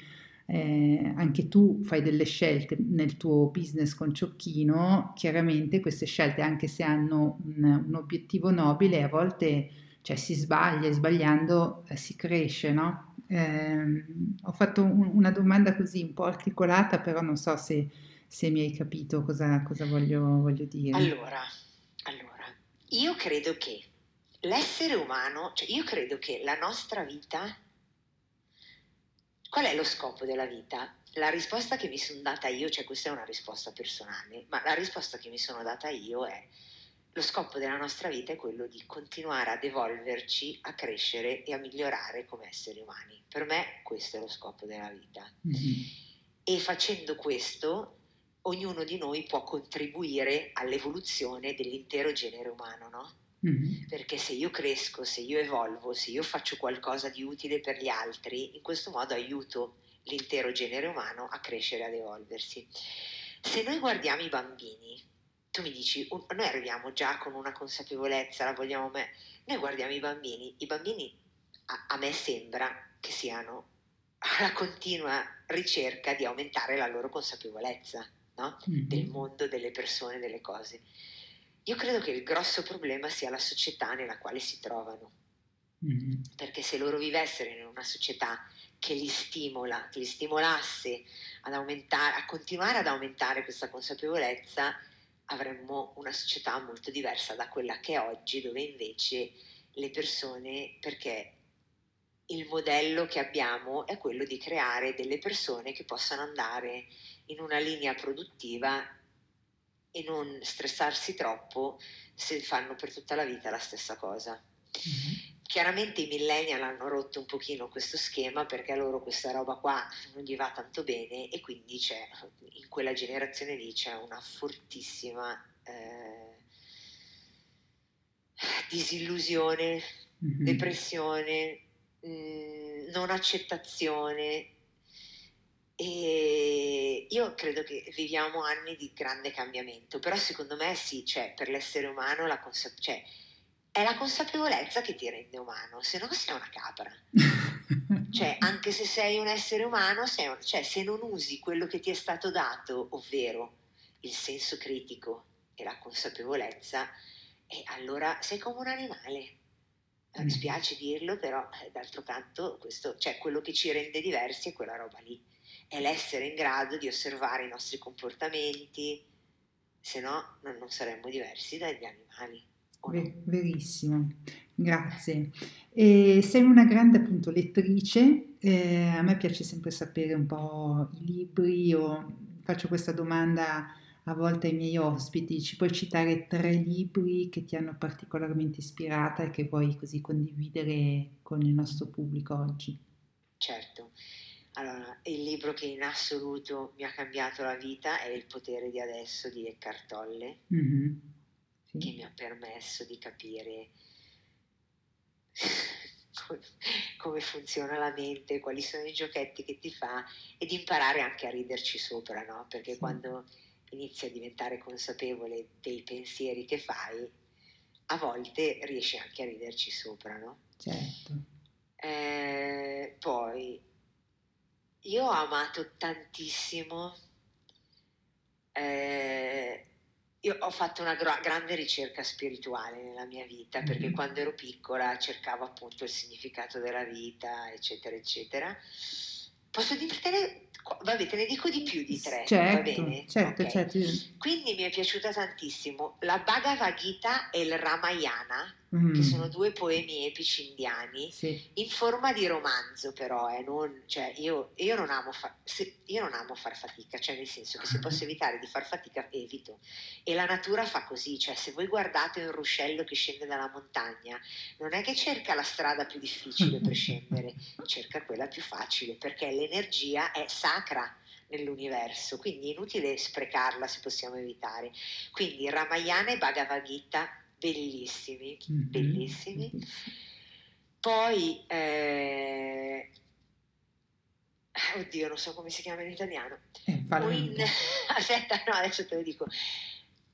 Eh, anche tu fai delle scelte nel tuo business con Ciocchino, chiaramente queste scelte, anche se hanno un, un obiettivo nobile, a volte cioè si sbaglia e sbagliando eh, si cresce, no? Eh, ho fatto un, una domanda così un po' articolata, però non so se, se mi hai capito cosa, cosa voglio, voglio dire. Allora, allora, io credo che l'essere umano, cioè io credo che la nostra vita, qual è lo scopo della vita? La risposta che mi sono data io, cioè questa è una risposta personale, ma la risposta che mi sono data io è: lo scopo della nostra vita è quello di continuare ad evolverci, a crescere e a migliorare come esseri umani. Per me questo è lo scopo della vita. Mm-hmm. E facendo questo ognuno di noi può contribuire all'evoluzione dell'intero genere umano, no? Mm-hmm. Perché se io cresco, se io evolvo, se io faccio qualcosa di utile per gli altri, in questo modo aiuto l'intero genere umano a crescere, ad evolversi. Se noi guardiamo i bambini, tu mi dici, un, noi arriviamo già con una consapevolezza, la vogliamo me. Noi guardiamo i bambini, i bambini a, a me sembra che siano alla continua ricerca di aumentare la loro consapevolezza, no? Mm-hmm. Del mondo, delle persone, delle cose. Io credo che il grosso problema sia la società nella quale si trovano, mm-hmm. perché se loro vivessero in una società che li stimola, che li stimolasse ad aumentare, a continuare ad aumentare questa consapevolezza, avremmo una società molto diversa da quella che è oggi, dove invece le persone, perché il modello che abbiamo è quello di creare delle persone che possano andare in una linea produttiva e non stressarsi troppo se fanno per tutta la vita la stessa cosa. Mm-hmm. Chiaramente i millennial hanno rotto un pochino questo schema, perché a loro questa roba qua non gli va tanto bene, e quindi c'è, in quella generazione lì c'è una fortissima eh, disillusione, mm-hmm. depressione, mh, non accettazione, e io credo che viviamo anni di grande cambiamento, però secondo me sì, cioè, per l'essere umano la consapevolezza, cioè, è la consapevolezza che ti rende umano, se no sei una capra. Cioè, anche se sei un essere umano, sei un, cioè, se non usi quello che ti è stato dato, ovvero il senso critico e la consapevolezza, e allora sei come un animale. Mi spiace dirlo, però d'altro canto questo, cioè, quello che ci rende diversi è quella roba lì, è l'essere in grado di osservare i nostri comportamenti, se no non, non saremmo diversi dagli animali. Verissimo, grazie. E sei una grande, appunto, lettrice, eh, a me piace sempre sapere un po' i libri, o faccio questa domanda a volte ai miei ospiti: ci puoi citare tre libri che ti hanno particolarmente ispirata e che vuoi così condividere con il nostro pubblico oggi? Certo, allora il libro che in assoluto mi ha cambiato la vita è Il potere di adesso di Eckhart Tolle. Mm-hmm. Che mi ha permesso di capire come funziona la mente, quali sono i giochetti che ti fa, e di imparare anche a riderci sopra, no? Perché sì, quando inizi a diventare consapevole dei pensieri che fai, a volte riesci anche a riderci sopra, no? Certo. Eh, poi, io ho amato tantissimo... Eh, Io ho fatto una gro- grande ricerca spirituale nella mia vita, perché mm-hmm. quando ero piccola cercavo appunto il significato della vita, eccetera, eccetera. Posso dirtene, vabbè, te ne dico di più di tre, certo, va bene? Certo, okay. Certo. Quindi mi è piaciuta tantissimo la Bhagavad Gita e il Ramayana, mm. che sono due poemi epici indiani, sì. in forma di romanzo però, eh, non, cioè, io, io, non amo fa- se, io non amo far fatica, cioè nel senso che se posso evitare di far fatica, evito. E la natura fa così, cioè se voi guardate un ruscello che scende dalla montagna, non è che cerca la strada più difficile per scendere, cerca quella più facile, perché l'energia è sacra nell'universo, quindi è inutile sprecarla se possiamo evitare. Quindi Ramayana e Bhagavad Gita, bellissimi, bellissimi. Poi, eh... oddio, non so come si chiama in italiano. Eh, in... Aspetta, no, adesso te lo dico.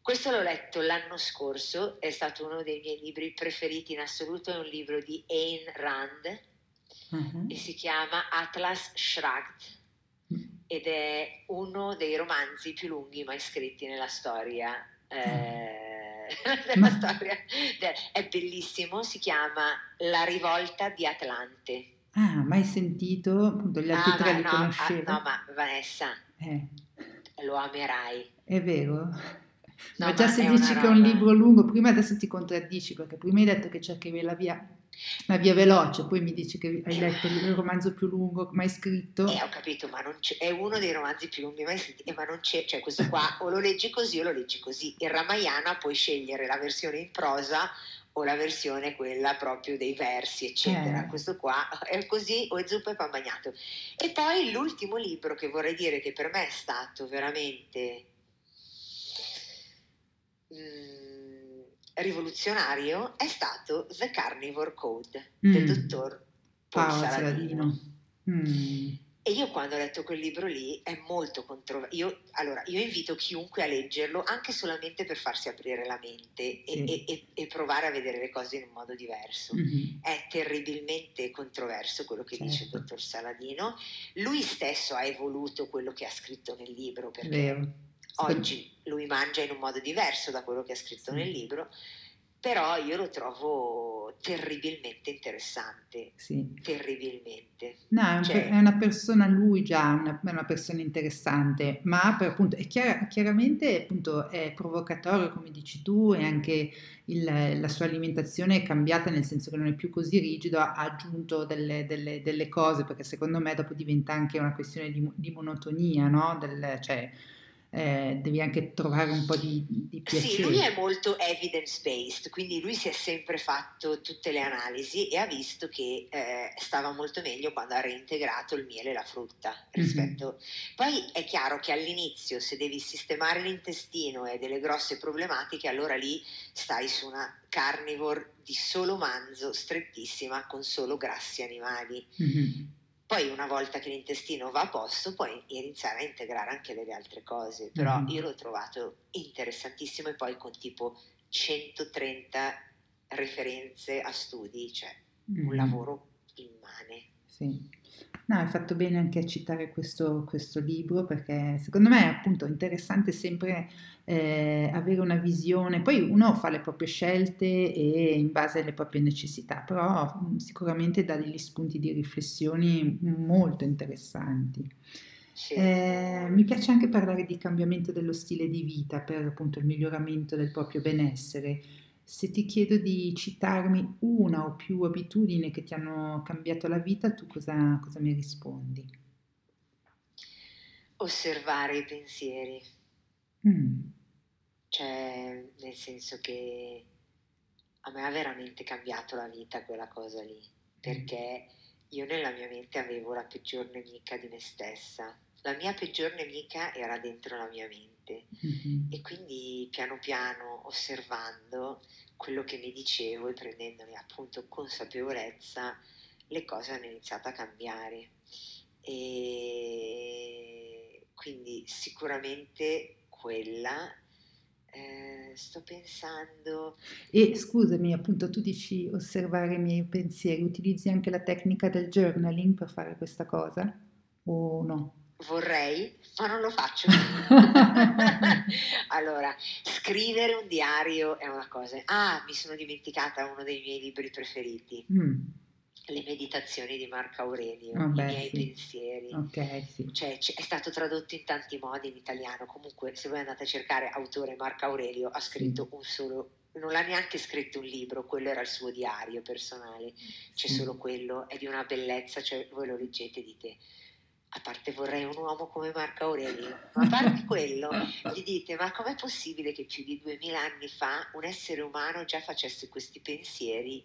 Questo l'ho letto l'anno scorso, è stato uno dei miei libri preferiti in assoluto, è un libro di Ayn Rand, uh-huh. e si chiama Atlas Shrugged. Ed è uno dei romanzi più lunghi mai scritti nella storia, eh, della storia, è bellissimo, si chiama La Rivolta di Atlante. Ah, mai sentito? Appunto, gli altri ah, tre li no, conoscevo. Ah, no, ma Vanessa, eh. lo amerai. È vero? No, ma già ma se dici che è un libro lungo, prima adesso ti contraddici, perché prima hai detto che cercavi la via, la via veloce, poi mi dici che hai letto il romanzo più lungo mai scritto. Eh, ho capito, ma non c'è, è uno dei romanzi più lunghi mai scritti, eh, ma non c'è, cioè questo qua o lo leggi così o lo leggi così. Il Ramayana puoi scegliere la versione in prosa o la versione quella proprio dei versi, eccetera. Eh. Questo qua è così o è zuppa e pan bagnato. E poi l'ultimo libro che vorrei dire che per me è stato veramente... Mm, rivoluzionario è stato The Carnivore Code mm. del dottor Paul Saladino. Mm. E io quando ho letto quel libro lì è molto controverso. Io, allora, io invito chiunque a leggerlo anche solamente per farsi aprire la mente e, sì. e, e, e provare a vedere le cose in un modo diverso. Mm-hmm. È terribilmente controverso quello che certo. dice il dottor Saladino. Lui stesso ha evoluto quello che ha scritto nel libro, perché Vero. oggi lui mangia in un modo diverso da quello che ha scritto sì. nel libro, però io lo trovo terribilmente interessante, sì. terribilmente. No, cioè, è una persona, lui già una, è una persona interessante, ma per, appunto, è chiar, chiaramente appunto, è provocatorio, come dici tu, e anche il, la sua alimentazione è cambiata, nel senso che non è più così rigido, ha aggiunto delle, delle, delle cose, perché secondo me dopo diventa anche una questione di, di monotonia, no? Del, cioè, Eh, devi anche trovare un po' di, di piacere. Sì, lui è molto evidence based, quindi lui si è sempre fatto tutte le analisi e ha visto che eh, stava molto meglio quando ha reintegrato il miele e la frutta rispetto. Mm-hmm. Poi è chiaro che all'inizio, se devi sistemare l'intestino e delle grosse problematiche, allora lì stai su una carnivore di solo manzo, strettissima, con solo grassi animali. Mm-hmm. Poi una volta che l'intestino va a posto puoi iniziare a integrare anche delle altre cose, però mm. io l'ho trovato interessantissimo, e poi con tipo centotrenta referenze a studi, cioè mm. un lavoro immane. Sì, no, hai fatto bene anche a citare questo, questo libro, perché secondo me è appunto interessante sempre eh, avere una visione, poi uno fa le proprie scelte e in base alle proprie necessità, però mh, sicuramente dà degli spunti di riflessioni molto interessanti. Sì. Eh, mi piace anche parlare di cambiamento dello stile di vita per appunto il miglioramento del proprio benessere. Se ti chiedo di citarmi una o più abitudini che ti hanno cambiato la vita, tu cosa, cosa mi rispondi? Osservare i pensieri. Mm. Cioè, nel senso che a me ha veramente cambiato la vita quella cosa lì, perché io nella mia mente avevo la peggior nemica di me stessa. La mia peggior nemica era dentro la mia mente, mm-hmm. e quindi piano piano, osservando quello che mi dicevo e prendendone appunto consapevolezza, le cose hanno iniziato a cambiare. E quindi sicuramente quella, eh, sto pensando... E scusami, appunto tu dici osservare i miei pensieri, utilizzi anche la tecnica del journaling per fare questa cosa o no? Vorrei, ma non lo faccio. Allora, scrivere un diario è una cosa. Ah, mi sono dimenticata uno dei miei libri preferiti, mm. Le meditazioni di Marco Aurelio, oh, i beh, miei sì. pensieri. Okay, sì. Cioè, c- è stato tradotto in tanti modi in italiano. Comunque, se voi andate a cercare autore Marco Aurelio, ha scritto sì. un solo, non l'ha neanche scritto un libro, quello era il suo diario personale. C'è sì. solo quello, è di una bellezza, cioè voi lo leggete e dite: a parte vorrei un uomo come Marco Aurelio, ma a parte quello gli dite: ma com'è possibile che più di duemila anni fa un essere umano già facesse questi pensieri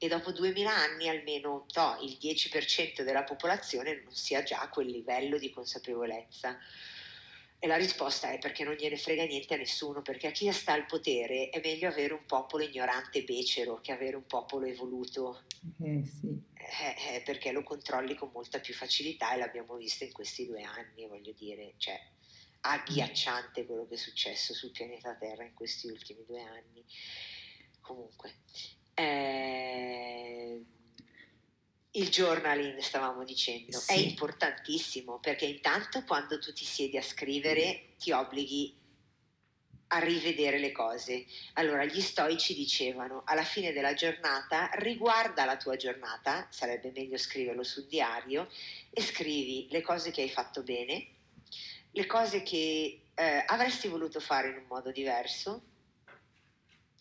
e dopo duemila anni almeno no, il dieci per cento della popolazione non sia già a quel livello di consapevolezza? E la risposta è: perché non gliene frega niente a nessuno, perché a chi sta al potere è meglio avere un popolo ignorante e becero che avere un popolo evoluto, eh, sì. eh, eh, perché lo controlli con molta più facilità, e l'abbiamo visto in questi due anni, voglio dire, cioè agghiacciante quello che è successo sul pianeta Terra in questi ultimi due anni. Comunque, eh, il journaling, stavamo dicendo, sì. è importantissimo, perché intanto quando tu ti siedi a scrivere ti obblighi a rivedere le cose. Allora gli stoici dicevano: alla fine della giornata riguarda la tua giornata, sarebbe meglio scriverlo sul diario, e scrivi le cose che hai fatto bene, le cose che eh, avresti voluto fare in un modo diverso,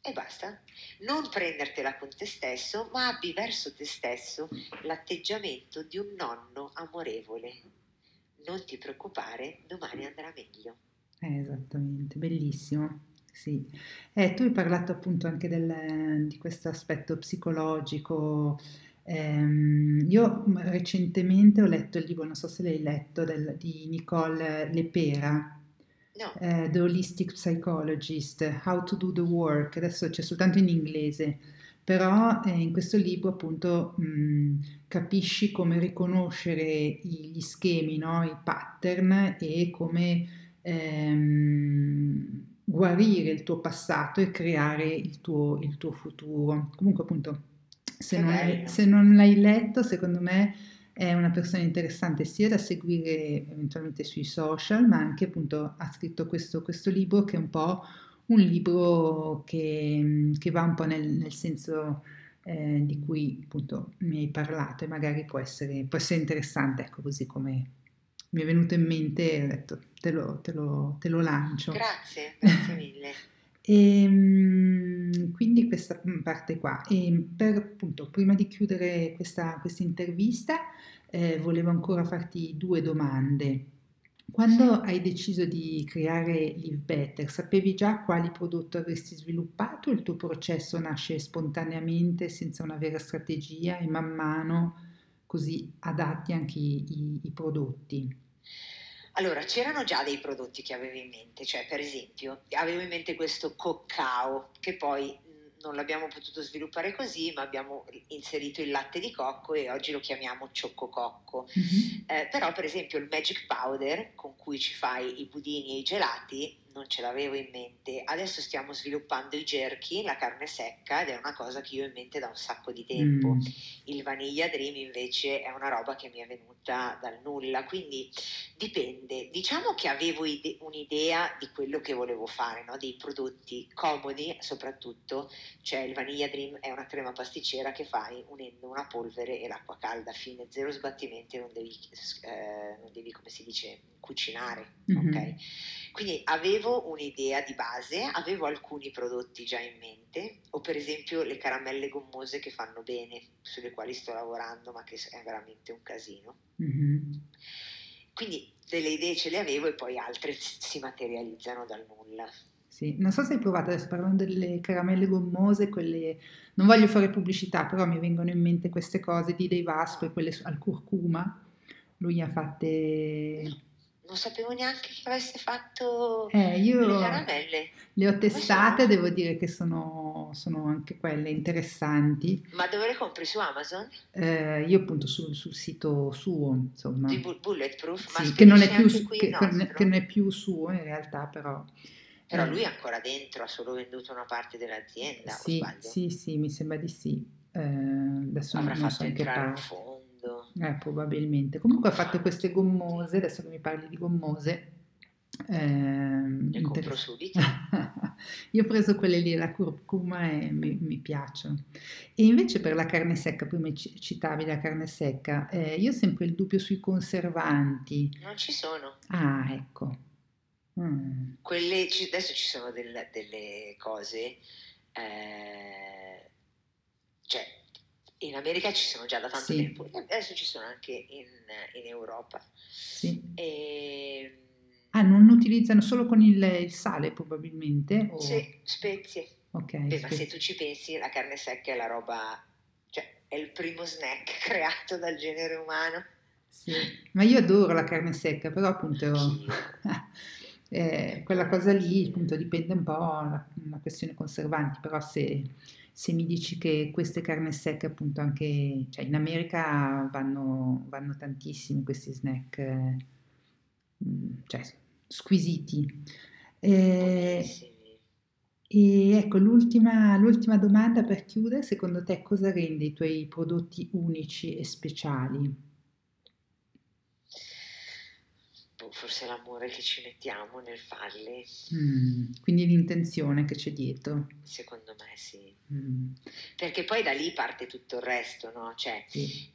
e basta. Non prendertela con te stesso, ma abbi verso te stesso l'atteggiamento di un nonno amorevole. Non ti preoccupare, domani andrà meglio. Eh, esattamente, bellissimo, sì. Eh, tu hai parlato appunto anche del, di questo aspetto psicologico. Ehm, io recentemente ho letto il libro, non so se l'hai letto, del, di Nicole Lepera, no. eh, The Holistic Psychologist, How to do the Work, adesso c'è soltanto in inglese, però eh, in questo libro appunto mh, capisci come riconoscere gli schemi, no? I pattern, e come Ehm, guarire il tuo passato e creare il tuo, il tuo futuro. Comunque appunto, se non, hai, se non l'hai letto, secondo me è una persona interessante sia da seguire eventualmente sui social, ma anche appunto ha scritto questo, questo libro, che è un po' un libro che, che va un po' nel, nel senso eh, di cui appunto mi hai parlato, e magari può essere, può essere interessante, ecco, così come mi è venuto in mente e ho detto te lo, te lo, te lo lancio. Grazie, grazie mille. E quindi questa parte qua, e per appunto prima di chiudere questa, questa intervista eh, volevo ancora farti due domande. Quando sì. hai deciso di creare Live Better, sapevi già quali prodotti avresti sviluppato? Il tuo processo nasce spontaneamente senza una vera strategia e man mano così adatti anche i, i, i prodotti? Allora, c'erano già dei prodotti che avevo in mente, cioè per esempio avevo in mente questo cacao, che poi non l'abbiamo potuto sviluppare così, ma abbiamo inserito il latte di cocco e oggi lo chiamiamo ciocco-cocco. Mm-hmm. Eh, però per esempio il magic powder con cui ci fai i budini e i gelati non ce l'avevo in mente. Adesso stiamo sviluppando i jerky, la carne secca, ed è una cosa che io ho in mente da un sacco di tempo. Mm. Il vaniglia dream invece è una roba che mi è venuta dal nulla, quindi dipende. Diciamo che avevo ide- un'idea di quello che volevo fare, no? Dei prodotti comodi soprattutto, cioè il vaniglia dream è una crema pasticcera che fai unendo una polvere e l'acqua calda, fine, zero sbattimenti, non devi, eh, non devi come si dice, cucinare. Mm-hmm. Ok? Quindi avevo un'idea di base, avevo alcuni prodotti già in mente, o per esempio le caramelle gommose che fanno bene, sulle quali sto lavorando, ma che è veramente un casino. Mm-hmm. Quindi delle idee ce le avevo e poi altre si materializzano dal nulla. Sì, non so se hai provato, adesso parlando delle caramelle gommose, quelle, non voglio fare pubblicità, però mi vengono in mente queste cose di Dei Vasco e quelle al curcuma, lui ha fatte... No. Non sapevo neanche che avesse fatto eh, io le caramelle. Le ho testate, sono? Devo dire che sono, sono anche quelle interessanti. Ma dove le compri? Su Amazon? Eh, io appunto sul, sul sito suo, insomma. Di Bulletproof? Sì, ma che, non è più, che, che non è più suo in realtà, però. Però eh. lui è ancora dentro, ha solo venduto una parte dell'azienda, sì, o sbaglio? Sì, sì, mi sembra di sì. Eh, adesso Avrà non fatto so entrare un fondo. Eh, probabilmente. Comunque ho fatto queste gommose, adesso che mi parli di gommose ehm, le compro subito. Io ho preso quelle lì, la curcuma, e mi, mi piacciono. E invece per la carne secca, prima citavi la carne secca, eh, io ho sempre il dubbio sui conservanti. Non ci sono. Ah, ecco. Mm. Quelle, adesso ci sono del, delle cose eh, cioè in America ci sono già da tanto sì. tempo, adesso ci sono anche in, in Europa. Sì. E... Ah, non utilizzano solo con il, il sale probabilmente? O... Sì, spezie. Okay, Beh, spezie. Ma se tu ci pensi, la carne secca è la roba, cioè è il primo snack creato dal genere umano. Sì, ma io adoro la carne secca, però appunto... Eh, quella cosa lì appunto dipende un po' da una questione conservanti, però se, se mi dici che queste carne secche appunto anche, cioè in America vanno, vanno tantissimi questi snack eh, cioè squisiti. Eh, e ecco l'ultima, l'ultima domanda per chiudere: secondo te cosa rende i tuoi prodotti unici e speciali? Uff. forse è l'amore che ci mettiamo nel farli. Mm, quindi l'intenzione che c'è dietro. Secondo me sì. Mm. Perché poi da lì parte tutto il resto, no? Cioè, sì.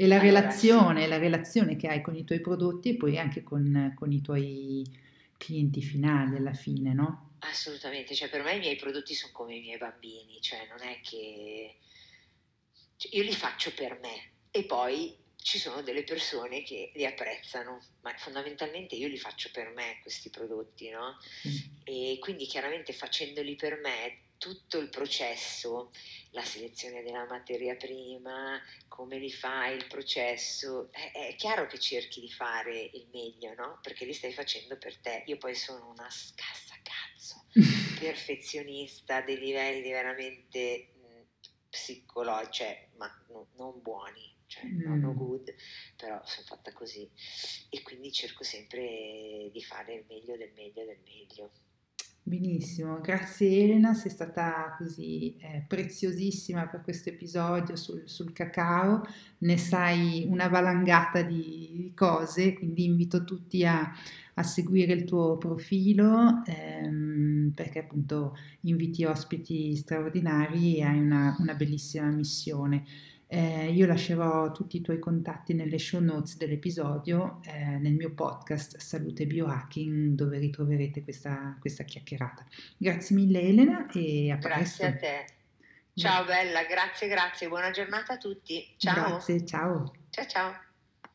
E la allora, relazione, sì. la relazione che hai con i tuoi prodotti e poi anche con, con i tuoi clienti finali alla fine, no? Assolutamente, cioè per me i miei prodotti sono come i miei bambini, cioè non è che... Cioè, io li faccio per me e poi ci sono delle persone che li apprezzano, ma fondamentalmente io li faccio per me questi prodotti, no? Mm. E quindi chiaramente facendoli per me tutto il processo, la selezione della materia prima, come li fai, il processo, è, è chiaro che cerchi di fare il meglio, no? Perché li stai facendo per te. Io poi sono una scassa cazzo, perfezionista dei livelli veramente psicologici, cioè, ma no, non buoni, cioè mm. non no good, però sono fatta così e quindi cerco sempre di fare il meglio del meglio del meglio. Benissimo, grazie Elena, sei stata così eh, preziosissima per questo episodio sul, sul cacao, ne sai una valangata di cose, quindi invito tutti a, a seguire il tuo profilo ehm, perché appunto inviti ospiti straordinari e hai una, una bellissima missione. Eh, io lascerò tutti i tuoi contatti nelle show notes dell'episodio eh, nel mio podcast Salute Biohacking, dove ritroverete questa, questa chiacchierata. Grazie mille Elena e a presto. Grazie a te. Ciao bella, grazie, grazie, buona giornata a tutti. Ciao. Grazie, ciao. Ciao ciao.